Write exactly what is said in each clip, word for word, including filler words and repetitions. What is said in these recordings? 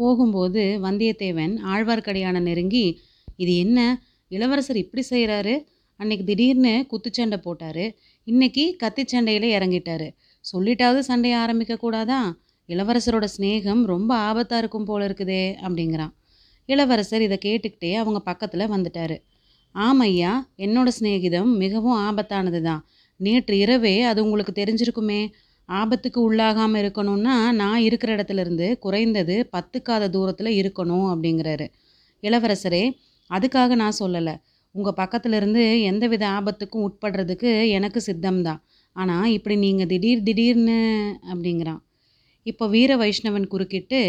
போகும்போது வந்தியத்தேவன் ஆழ்வார்க்கடியான நெருங்கி, இது என்ன இளவரசர் இப்படி செய்கிறாரு? அன்னைக்கு திடீர்னு குத்துச்சண்டை போட்டார், இன்னைக்கு கத்திச்சண்டையில் இறங்கிட்டாரு. சொல்லிட்டாவது சண்டையை ஆரம்பிக்கக்கூடாதா? இளவரசரோட ஸ்நேகம் ரொம்ப ஆபத்தாக இருக்கும் போல இருக்குதே அப்படிங்கிறான். இளவரசர் இதை கேட்டுக்கிட்டே அவங்க பக்கத்தில் வந்துட்டார். ஆமையா, என்னோட ஸ்நேகிதம் மிகவும் ஆபத்தானது தான். நேற்று இரவே அது உங்களுக்கு தெரிஞ்சிருக்குமே. ஆபத்துக்கு உள்ளாகாமல் இருக்கணும்னா நான் இருக்கிற இடத்துலேருந்து குறைந்தது பத்துக்காத தூரத்தில் இருக்கணும் அப்படிங்கிறாரு. இளவரசரே, அதுக்காக நான் சொல்லலை. உங்கள் பக்கத்துலேருந்து எந்தவித ஆபத்துக்கும் உட்படுறதுக்கு எனக்கு சித்தம்தான். ஆனால் இப்படி நீங்கள் திடீர் திடீர்னு அப்படிங்கிறான். இப்போ வீர வைஷ்ணவன் குறுக்கிட்டு,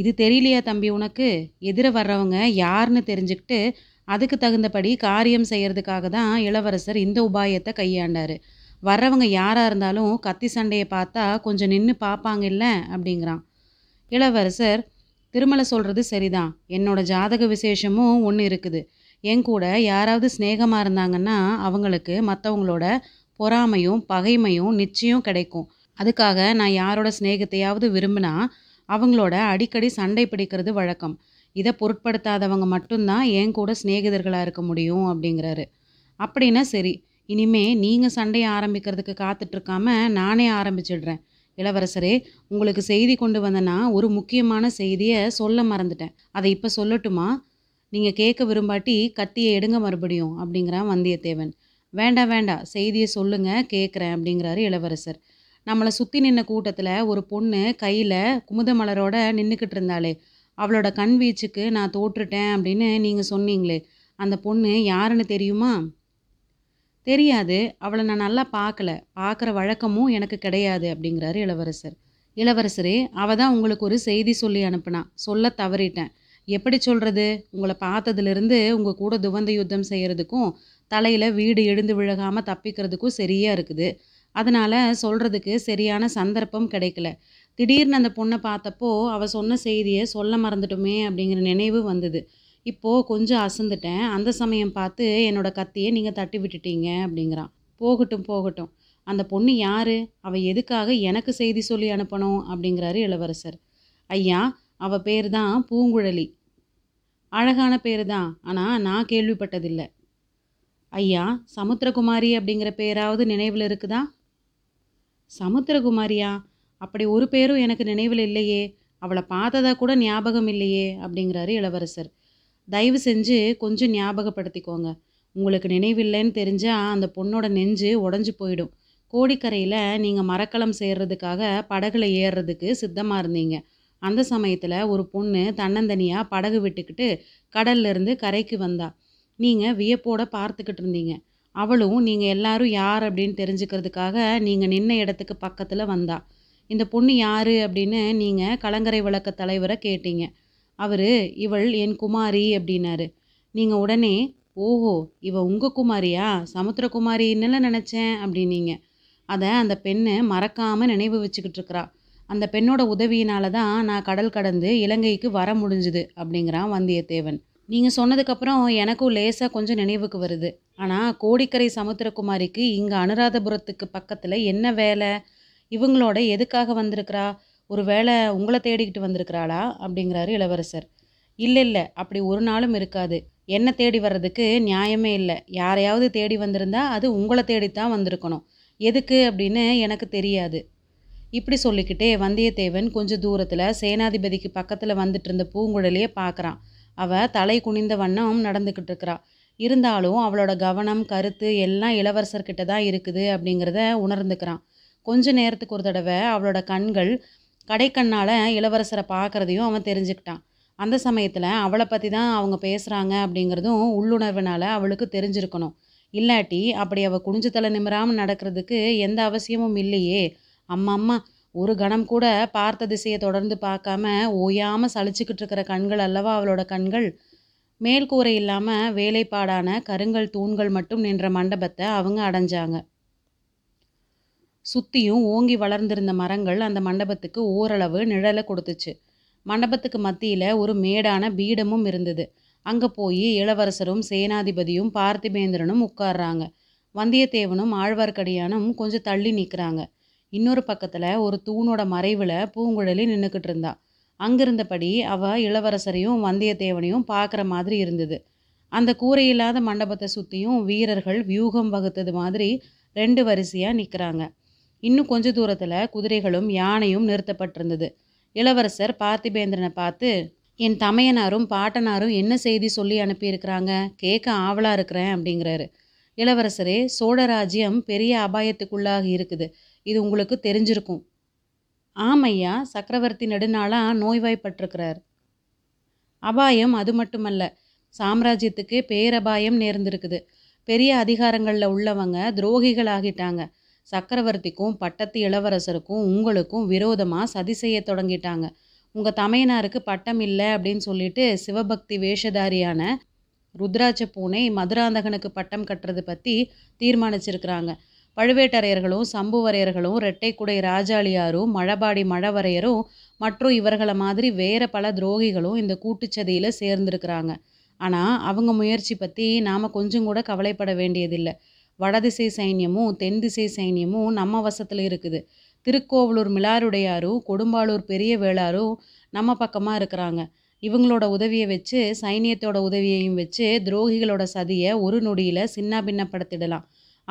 இது தெரியலையா தம்பி உனக்கு? எதிர வர்றவங்க யாருன்னு தெரிஞ்சுக்கிட்டு அதுக்கு தகுந்தபடி காரியம் செய்கிறதுக்காக தான் இளவரசர் இந்த உபாயத்தை கையாண்டார். வர்றவங்க யாராக இருந்தாலும் கத்தி சண்டையை பார்த்தா கொஞ்சம் நின்று பார்ப்பாங்க இல்லை அப்படிங்கிறான். இளவரசர், திருமலை சொல்கிறது சரிதான். என்னோட ஜாதக விசேஷமும் ஒன்று இருக்குது. என் கூட யாராவது ஸ்நேகமாக இருந்தாங்கன்னா அவங்களுக்கு மற்றவங்களோட பொறாமையும் பகைமையும் நிச்சயம் கிடைக்கும். அதுக்காக நான் யாரோட ஸ்நேகத்தையாவது விரும்பினா அவங்களோட அடிக்கடி சண்டை பிடிக்கிறது வழக்கம். இதை பொருட்படுத்தாதவங்க மட்டும்தான் என் கூட ஸ்நேகிதர்களாக இருக்க முடியும் அப்படிங்கிறாரு. அப்படின்னா சரி, இனிமே நீங்கள் சண்டையை ஆரம்பிக்கிறதுக்கு காத்துட்ருக்காம நானே ஆரம்பிச்சிடுறேன். இளவரசரே, உங்களுக்கு செய்தி கொண்டு வந்தேன்னா ஒரு முக்கியமான செய்தியை சொல்ல மறந்துட்டேன். அதை இப்போ சொல்லட்டுமா? நீங்கள் கேட்க விரும்பாட்டி கத்தியை எடுங்க மறுபடியும் அப்படிங்கிறான் வந்தியத்தேவன். வேண்டாம் வேண்டாம், செய்தியை சொல்லுங்கள், கேட்குறேன் அப்படிங்கிறாரு இளவரசர். நம்மளை சுற்றி நின்ன கூட்டத்தில் ஒரு பொண்ணு கையில் குமுத மலரோட நின்றுக்கிட்டு இருந்தாலே, அவளோட கண் வீச்சுக்கு நான் தோற்றுட்டேன் அப்படின்னு நீங்கள் சொன்னீங்களே, அந்த பொண்ணு யாருன்னு தெரியுமா? தெரியாது. அவளை நான் நல்லா பார்க்கல, பார்க்குற வழக்கமும் எனக்கு கிடையாது அப்படிங்கிறாரு இளவரசர். இளவரசரே, அவள் தான் உங்களுக்கு ஒரு செய்தி சொல்லி அனுப்புனா, சொல்ல தவறிட்டேன். எப்படி சொல்கிறது? உங்களை பார்த்ததுலேருந்து உங்கள் கூட துவந்த யுத்தம் செய்கிறதுக்கும் தலையில் வீடு எழுந்து விழகாமல் தப்பிக்கிறதுக்கும் சரியாக இருக்குது. அதனால் சொல்கிறதுக்கு சரியான சந்தர்ப்பம் கிடைக்கல. திடீர்னு அந்த பொண்ணை பார்த்தப்போ அவள் சொன்ன செய்தியை சொல்ல மறந்துட்டுமே அப்படிங்கிற நினைவு வந்தது. இப்போது கொஞ்சம் அசந்துட்டேன். அந்த சமயம் பார்த்து என்னோடய கத்தியை நீங்கள் தட்டி விட்டுட்டீங்க அப்படிங்கிறான். போகட்டும் போகட்டும், அந்த பொண்ணு யார்? அவள் எதுக்காக எனக்கு செய்தி சொல்லி அனுப்பணும் அப்படிங்கிறாரு இளவரசர். ஐயா, அவள் பேர் தான் பூங்குழலி. அழகான பேர் தான், ஆனால் நான் கேள்விப்பட்டதில்லை. ஐயா, சமுத்திரகுமாரி அப்படிங்கிற பேராவது நினைவில் இருக்குதா? சமுத்திரகுமாரியா? அப்படி ஒரு பேரும் எனக்கு நினைவில் இல்லையே. அவளை பார்த்ததா கூட ஞாபகம் இல்லையே அப்படிங்கிறாரு இளவரசர். தயவு செஞ்சு கொஞ்சம் ஞாபகப்படுத்திக்கோங்க. உங்களுக்கு நினைவில்லைன்னு தெரிஞ்சால் அந்த பொண்ணோட நெஞ்சு உடஞ்சி போயிடும். கோடிக்கரையில் நீங்கள் மரக்கலம் சேர்றதுக்காக படகுல ஏறுறதுக்கு சித்தமாக இருந்தீங்க. அந்த சமயத்தில் ஒரு பொண்ணு தன்னந்தனியாக படகு விட்டுக்கிட்டு கடல்லேருந்து கரைக்கு வந்தா. நீங்கள் வியப்போட பார்த்துக்கிட்டு இருந்தீங்க. அவளும் நீங்கள் எல்லாரும் யார் அப்படின்னு தெரிஞ்சுக்கிறதுக்காக நீங்கள் நின்ன இடத்துக்கு பக்கத்தில் வந்தா. இந்த பொண்ணு யார் அப்படின்னு நீங்கள் கலங்கரை விளக்க தலைவரை கேட்டீங்க. அவர் இவள் என் குமாரி அப்படின்னாரு. நீங்கள் உடனே, ஓஹோ, இவ உங்கள் குமாரியா? சமுத்திரகுமாரின்னெல்லாம் நினச்சேன் அப்படின்னீங்க. அதை அந்த பெண்ணு மறக்காமல் நினைவு வச்சுக்கிட்டு இருக்கிறா. அந்த பெண்ணோட உதவியினால தான் நான் கடல் கடந்து இலங்கைக்கு வர முடிஞ்சுது அப்படிங்கிறான் வந்தியத்தேவன். நீங்கள் சொன்னதுக்கப்புறம் எனக்கும் லேசாக கொஞ்சம் நினைவுக்கு வருது. ஆனால் கோடிக்கரை சமுத்திரகுமாரிக்கு இங்கே அனுராதபுரத்துக்கு பக்கத்தில் என்ன வேலை? இவங்களோட எதுக்காக வந்திருக்கிறா? ஒரு வேளை உங்களை தேடிக்கிட்டு வந்திருக்கிறாளா அப்படிங்கிறாரு இளவரசர். இல்லை இல்லை, அப்படி ஒரு நாளும் இருக்காது. என்ன தேடி வர்றதுக்கு நியாயமே இல்லை. யாரையாவது தேடி வந்திருந்தா அது உங்களை தேடித்தான் வந்திருக்கணும். எதுக்கு அப்படின்னு எனக்கு தெரியாது. இப்படி சொல்லிக்கிட்டே வந்தியத்தேவன் கொஞ்சம் தூரத்தில் சேனாதிபதிக்கு பக்கத்தில் வந்துட்டு இருந்த பூங்குழலியை பார்க்குறான். அவள் தலை குனிந்த வண்ணம் நடந்துக்கிட்டு இருக்கிறா. இருந்தாலும் அவளோட கவனம் கருத்து எல்லாம் இளவரசர்கிட்ட தான் இருக்குது அப்படிங்கிறத உணர்ந்துக்கிறான். கொஞ்ச நேரத்துக்கு ஒரு தடவை அவளோட கண்கள் கடைக்கண்ணால் இளவரசரை பார்க்குறதையும் அவன் தெரிஞ்சுக்கிட்டான். அந்த சமயத்தில் அவளை பற்றி தான் அவங்க பேசுகிறாங்க அப்படிங்கிறதும் உள்ளுணர்வுனால் அவளுக்கு தெரிஞ்சிருக்கணும். இல்லாட்டி அப்படி அவள் குனிஞ்சு தலை நிமிராமல் நடக்கிறதுக்கு எந்த அவசியமும் இல்லையே. அம்மா அம்மா, ஒரு கணம் கூட பார்த்த திசையை தொடர்ந்து பார்க்காம ஓயாமல் சலிச்சுக்கிட்டு இருக்கிற கண்கள் அல்லவா அவளோட கண்கள். மேல்கூரை இல்லாமல் வேலைப்பாடான கருங்கல் தூண்கள் மட்டும் நின்ற மண்டபத்தை அவங்க அடைஞ்சாங்க. சுற்றியும் ஓங்கி வளர்ந்திருந்த மரங்கள் அந்த மண்டபத்துக்கு ஓரளவு நிழலை கொடுத்துச்சு. மண்டபத்துக்கு மத்தியில் ஒரு மேடான பீடமும் இருந்தது. அங்கே போய் இளவரசரும் சேனாதிபதியும் பார்த்திபேந்திரனும் உட்கார்றாங்க. வந்தியத்தேவனும் ஆழ்வார்க்கடியானும் கொஞ்சம் தள்ளி நிற்கிறாங்க. இன்னொரு பக்கத்தில் ஒரு தூணோட மறைவில் பூங்குழலி நின்றுக்கிட்டு இருந்தா. அங்கிருந்தபடி அவ இளவரசரையும் வந்தியத்தேவனையும் பார்க்குற மாதிரி இருந்தது. அந்த கூரையில்லாத மண்டபத்தை சுற்றியும் வீரர்கள் வியூகம் வகுத்தது மாதிரி ரெண்டு வரிசையாக நிற்கிறாங்க. இன்னும் கொஞ்ச தூரத்தில் குதிரைகளும் யானையும் நிறுத்தப்பட்டிருந்தது. இளவரசர் பார்த்திபேந்திரனை பார்த்து, என் தமையனாரும் பாட்டனாரும் என்ன செய்தி சொல்லி அனுப்பியிருக்கிறாங்க, கேட்க ஆவலாக இருக்கிறேன் அப்படிங்கிறாரு. இளவரசரே, சோழராஜ்யம் பெரிய அபாயத்துக்குள்ளாக இருக்குது, இது உங்களுக்கு தெரிஞ்சிருக்கும். ஆமையா, சக்கரவர்த்தி நெடுநாளாக நோய்வாய்ப்பட்டிருக்கிறார். அபாயம் அது மட்டுமல்ல, சாம்ராஜ்யத்துக்கு பேரபாயம் நேர்ந்திருக்குது. பெரிய அதிகாரங்களில் உள்ளவங்க துரோகிகள் ஆகிட்டாங்க. சக்கரவர்த்திக்கும் பட்டத்து இளவரசருக்கும் உங்களுக்கும் விரோதமாக சதி செய்ய தொடங்கிட்டாங்க. உங்கள் தமையனாருக்கு பட்டம் இல்லை அப்படின்னு சொல்லிட்டு சிவபக்தி வேஷதாரியான ருத்ராட்ச பூனை மதுராந்தகனுக்கு பட்டம் கட்டுறது பற்றி தீர்மானிச்சிருக்கிறாங்க. பழுவேட்டரையர்களும் சம்புவரையர்களும் ரெட்டைக்குடை ராஜாளியாரும் மழபாடி மழவரையரும் மற்றும் இவர்களை மாதிரி வேறு பல துரோகிகளும் இந்த கூட்டுச்சதியில் சேர்ந்துருக்கிறாங்க. ஆனால் அவங்க முயற்சி பற்றி நாம் கொஞ்சம் கூட கவலைப்பட வேண்டியதில்லை. வடதிசை சைன்யமும் தென்திசை சைன்யமும் நம்ம வசத்தில் இருக்குது. திருக்கோவலூர் மிலாருடையாரும் கொடும்பாலூர் பெரிய வேளாரும் நம்ம பக்கமாக இருக்கிறாங்க. இவங்களோட உதவியை வச்சு சைனியத்தோட உதவியையும் வச்சு துரோகிகளோட சதியை ஒரு நொடியில் சின்ன பின்னப்படுத்திடலாம்.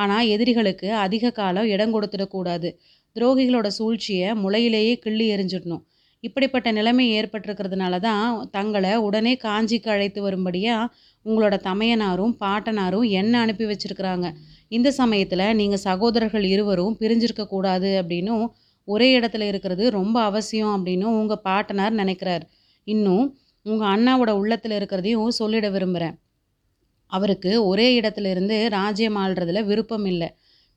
ஆனால் எதிரிகளுக்கு அதிக காலம் இடம் கொடுத்துடக்கூடாது. துரோகிகளோட சூழ்ச்சியை முளையிலேயே கிள்ளி எறிஞ்சிடணும். இப்படிப்பட்ட நிலைமை ஏற்பட்டிருக்கிறதுனால தான் தங்களை உடனே காஞ்சிக்கு அழைத்து வரும்படியாக உங்களோட தமையனாரும் பாட்டனாரும் என்ன அனுப்பி வச்சிருக்கிறாங்க. இந்த சமயத்தில் நீங்கள் சகோதரர்கள் இருவரும் பிரிஞ்சிருக்கக்கூடாது அப்படின்னும் ஒரே இடத்துல இருக்கிறது ரொம்ப அவசியம் அப்படின்னும் உங்கள் பாட்டனார் நினைக்கிறார். இன்னும் உங்கள் அண்ணாவோட உள்ளத்தில் இருக்கிறதையும் சொல்லிட விரும்புகிறேன். அவருக்கு ஒரே இடத்துல இருந்து ராஜ்யம் ஆள்றதுல விருப்பம் இல்லை.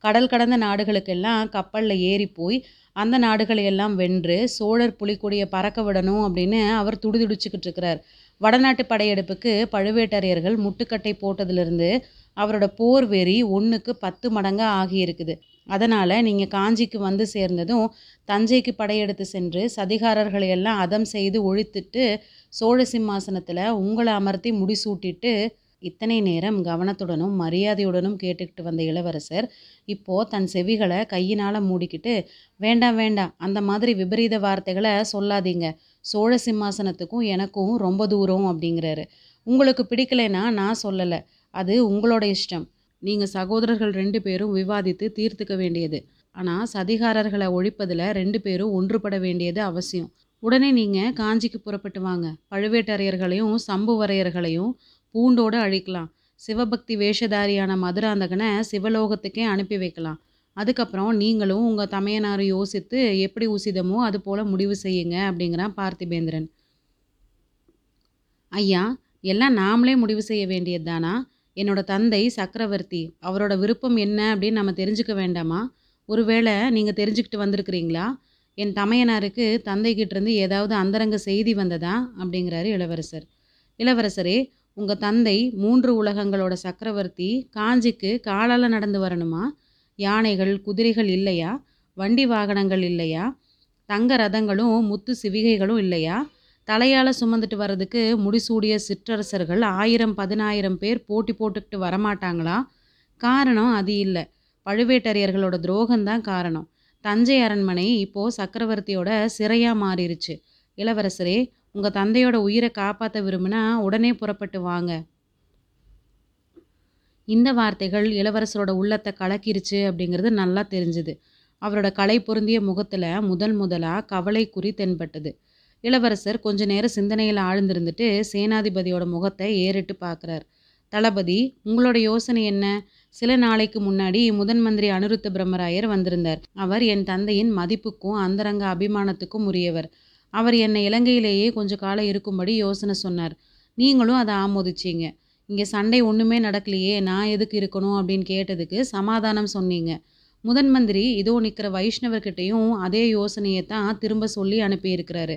கடல் கடந்த நாடுகளுக்கெல்லாம் கப்பலில் ஏறி போய் அந்த நாடுகளையெல்லாம் வென்று சோழர் புலிக்கொடியை பறக்க விடணும் அப்படின்னு அவர் துடிதுடிச்சுக்கிட்டு இருக்கிறார். வடநாட்டு படையெடுப்புக்கு பழுவேட்டரையர்கள் முட்டுக்கட்டை போட்டதுலேருந்து அவரோட போர் வெறி ஒன்றுக்கு பத்து மடங்காக ஆகியிருக்குது. அதனால் நீங்கள் காஞ்சிக்கு வந்து சேர்ந்ததும் தஞ்சைக்கு படையெடுத்து சென்று சதிகாரர்களையெல்லாம் அதம் செய்து ஒழித்துட்டு சோழ சிம்மாசனத்தில் உங்களை அமர்த்தி முடிசூட்டிட்டு. இத்தனை நேரம் கவனத்துடனும் மரியாதையுடனும் கேட்டுக்கிட்டு வந்த இளவரசர் இப்போது தன் செவிகளை கையினால் மூடிக்கிட்டு, வேண்டாம் வேண்டாம், அந்த மாதிரி விபரீத வார்த்தைகளை சொல்லாதீங்க, சோழ சிம்மாசனத்துக்கும் எனக்கும் ரொம்ப தூரம் அப்படிங்கிறாரு. உங்களுக்கு பிடிக்கலைன்னா நான் சொல்லலை, அது உங்களோட இஷ்டம். நீங்கள் சகோதரர்கள் ரெண்டு பேரும் விவாதித்து தீர்த்துக்க வேண்டியது. ஆனால் சதிகாரர்களை ஒழிப்பதில் ரெண்டு பேரும் ஒன்றுபட வேண்டியது அவசியம். உடனே நீங்கள் காஞ்சிக்கு புறப்பட்டு வாங்க. பழுவேட்டரையர்களையும் சம்புவரையர்களையும் பூண்டோடு அழிக்கலாம். சிவபக்தி வேஷதாரியான மதுராந்தகனை சிவலோகத்துக்கே அனுப்பி வைக்கலாம். அதுக்கப்புறம் நீங்களும் உங்கள் தமையனாரை யோசித்து எப்படி உசிதமோ அது போல் முடிவு செய்யுங்க அப்படிங்கிறான் பார்த்திபேந்திரன். ஐயா, எல்லாம் நாமளே முடிவு செய்ய வேண்டியது தானா? என்னோட தந்தை சக்கரவர்த்தி, அவரோட விருப்பம் என்ன அப்படின்னு நம்ம தெரிஞ்சுக்க வேண்டாமா? ஒருவேளை நீங்கள் தெரிஞ்சுக்கிட்டு வந்திருக்கிறீங்களா? என் தமையனாருக்கு தந்தைகிட்டேருந்து ஏதாவது அந்தரங்க செய்தி வந்ததா அப்படிங்கிறாரு இளவரசர். இளவரசரே, உங்கள் தந்தை மூன்று உலகங்களோட சக்கரவர்த்தி காஞ்சிக்கு காலால் நடந்து வரணுமா? யானைகள் குதிரைகள் இல்லையா? வண்டி வாகனங்கள் இல்லையா? தங்க ரதங்களும் முத்து சிவிகைகளும் இல்லையா? தலையால் சுமந்துட்டு வர்றதுக்கு முடிசூடிய சிற்றரசர்கள் ஆயிரம் பதினாயிரம் பேர் போட்டி போட்டுக்கிட்டு வரமாட்டாங்களா? காரணம் அது இல்லை, பழுவேட்டரையர்களோட துரோகம்தான் காரணம். தஞ்சை அரண்மனை இப்போது சக்கரவர்த்தியோட சிறையாக மாறிடுச்சு. இளவரசரே, உங்கள் தந்தையோட உயிரை காப்பாற்ற விரும்பினா உடனே புறப்பட்டு வாங்க. இந்த வார்த்தைகள் இளவரசரோட உள்ளத்தை கலக்கிருச்சு அப்படிங்கிறது நல்லா தெரிஞ்சுது. அவரோட கலை பொருந்திய முகத்தில் முதல் முதலாக கவலை குறி தென்பட்டது. இளவரசர் கொஞ்ச நேரம் சிந்தனையில் ஆழ்ந்திருந்துட்டு சேனாதிபதியோட முகத்தை ஏறிட்டு பார்க்குறார். தளபதி, உங்களோட யோசனை என்ன? சில நாளைக்கு முன்னாடி முதன் மந்திரி அனுருத்த பிரம்மராயர் வந்திருந்தார். அவர் என் தந்தையின் மதிப்புக்கும் அந்தரங்க அபிமானத்துக்கும் உரியவர். அவர் என்னை இலங்கையிலேயே கொஞ்ச காலம் இருக்கும்படி யோசனை சொன்னார். நீங்களும் அதை ஆமோதிச்சிங்க. இங்கே சண்டை ஒன்றுமே நடக்கலையே, நான் எதுக்கு இருக்கணும் அப்படின்னு கேட்டதுக்கு சமாதானம் சொன்னீங்க. முதன் மந்திரி இதோ நிற்கிற வைஷ்ணவர்கிட்டையும் அதே யோசனையை தான் திரும்ப சொல்லி அனுப்பியிருக்கிறாரு.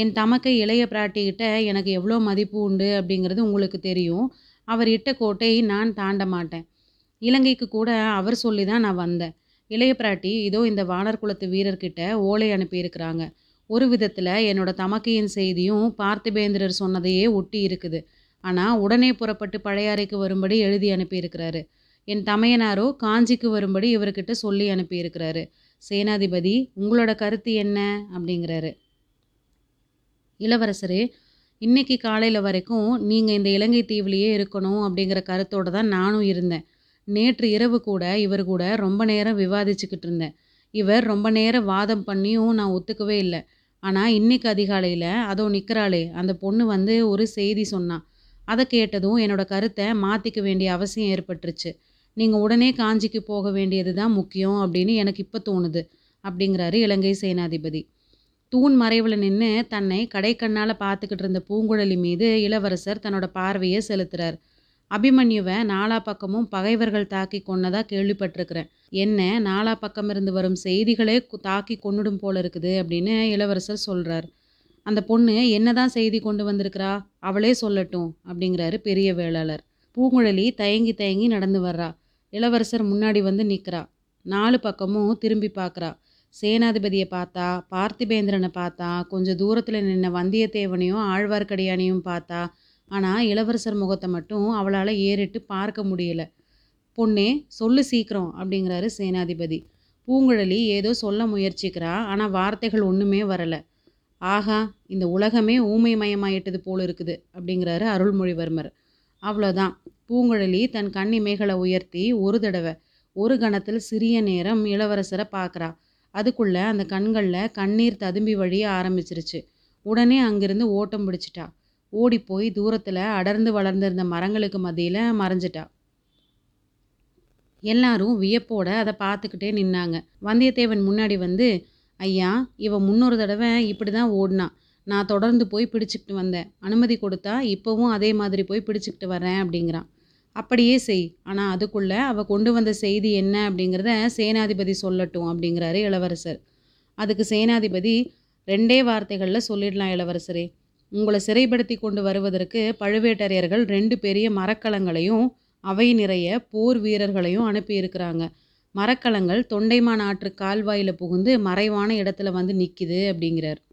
என் தமக்கை இளைய பிராட்டிக்கிட்ட எனக்கு எவ்வளோ மதிப்பு உண்டு அப்படிங்கிறது உங்களுக்கு தெரியும். அவர் இட்ட கோட்டை நான் தாண்ட மாட்டேன். இலங்கைக்கு கூட அவர் சொல்லி தான் நான் வந்தேன். இளைய பிராட்டி இதோ இந்த வானர் குலத்து வீரர்கிட்ட ஓலை அனுப்பியிருக்கிறாங்க. ஒரு விதத்தில் என்னோட தமக்கையின் செய்தியும் பார்த்திபேந்திரர் சொன்னதையே ஒட்டி இருக்குது. ஆனால் உடனே புறப்பட்டு பழையாறைக்கு வரும்படி எழுதி அனுப்பியிருக்கிறாரு. என் தமையனாரோ காஞ்சிக்கு வரும்படி இவர்கிட்ட சொல்லி அனுப்பியிருக்கிறாரு. சேனாதிபதி, உங்களோட கருத்து என்ன அப்படிங்கிறாரு. இளவரசரே, இன்னைக்கு காலையில் வரைக்கும் நீங்கள் இந்த இலங்கை தீவுலேயே இருக்கணும் அப்படிங்கிற கருத்தோடு தான் நானும் இருந்தேன். நேற்று இரவு கூட இவர் கூட ரொம்ப நேரம் விவாதிச்சுக்கிட்டு இருந்தேன். இவர் ரொம்ப நேரம் வாதம் பண்ணியும் நான் ஒத்துக்கவே இல்லை. ஆனால் இன்னைக்கு அதிகாலையில் அதோ நிற்கிறாளே அந்த பொண்ணு வந்து ஒரு செய்தி சொன்னான். அதை கேட்டதும் என்னோடய கருத்தை மாற்றிக்க வேண்டிய அவசியம் ஏற்பட்டுருச்சு. நீங்கள் உடனே காஞ்சிக்கு போக வேண்டியது தான் முக்கியம் அப்படின்னு எனக்கு இப்போ தோணுது அப்படிங்கிறாரு இலங்கை சேனாதிபதி. தூண் மறைவில் நின்று தன்னை கடைக்கண்ணால் பார்த்துக்கிட்டு இருந்த பூங்குழலி மீது இளவரசர் தன்னோட பார்வையை செலுத்துறார். அபிமன்யுவை நாலா பக்கமும் பகைவர்கள் தாக்கி கொன்னதாக கேள்விப்பட்டிருக்கிறேன். என்ன நாலா பக்கம் இருந்து வரும் செய்திகளே தாக்கி கொண்டுடும் போல இருக்குது அப்படின்னு இளவரசர் சொல்கிறார். அந்த பொண்ணு என்னதான் செய்தி கொண்டு வந்திருக்கிறா, அவளே சொல்லட்டும் அப்படிங்கிறாரு பெரிய வேளாளர். பூங்குழலி தயங்கி தயங்கி நடந்து வர்றா. இளவரசர் முன்னாடி வந்து நிற்கிறா. நாலு பக்கமும் திரும்பி பார்க்குறா. சேனாதிபதியை பார்த்தா, பார்த்திபேந்திரனை பார்த்தா, கொஞ்சம் தூரத்தில் நின்ன வந்தியத்தேவனையும் ஆழ்வார்க்கடியானையும் பார்த்தா. ஆனால் இளவரசர் முகத்தை மட்டும் அவளால் ஏறிட்டு பார்க்க முடியல. பொண்ணே சொல்லு சீக்கிரம் அப்படிங்கிறாரு சேனாதிபதி. பூங்குழலி ஏதோ சொல்ல முயற்சிக்கிறா. ஆனால் வார்த்தைகள் ஒன்றுமே வரலை. ஆகா, இந்த உலகமே ஊமை மயமாயிட்டது போல் இருக்குது அப்படிங்கிறாரு அருள்மொழிவர்மர். அவ்வளோதான். பூங்குழலி தன் கண்ணிமைகளை உயர்த்தி ஒரு தடவை ஒரு கணத்தில் சிறிய நேரம் இளவரசரை பார்க்குறா. அதுக்குள்ளே அந்த கண்களில் கண்ணீர் ததும்பி வழிய ஆரம்பிச்சிருச்சு. உடனே அங்கிருந்து ஓட்டம் பிடிச்சிட்டா. ஓடிப்போய் தூரத்தில் அடர்ந்து வளர்ந்திருந்த மரங்களுக்கு மத்தியில் மறைஞ்சிட்டா. எல்லாரும் வியப்போட அதை பார்த்துக்கிட்டே நின்னாங்க. வந்தியத்தேவன் முன்னாடி வந்து, ஐயா, இவன் முன்னொரு தடவை இப்படி தான் ஓடினா. நான் தொடர்ந்து போய் பிடிச்சிக்கிட்டு வந்தேன். அனுமதி கொடுத்தா இப்போவும் அதே மாதிரி போய் பிடிச்சிக்கிட்டு வரேன் அப்படிங்கிறான். அப்படியே செய். ஆனால் அதுக்குள்ளே அவள் கொண்டு வந்த செய்தி என்ன அப்படிங்கிறத சேனாதிபதி சொல்லட்டும் அப்படிங்கிறாரு இளவரசர். அதுக்கு சேனாதிபதி, ரெண்டே வார்த்தைகளில் சொல்லிடலாம் இளவரசரே. உங்களை சிறைப்படுத்தி கொண்டு வருவதற்கு பழுவேட்டரையர்கள் ரெண்டு பெரிய மரக்கலங்களையும் அவை நிறைய போர் வீரர்களையும் அனுப்பியிருக்கிறாங்க. மரக்கலங்கள் தொண்டைமான் ஆற்று கால்வாயில் புகுந்து மறைவான இடத்துல வந்து நிற்கிது அப்படிங்கிறார்.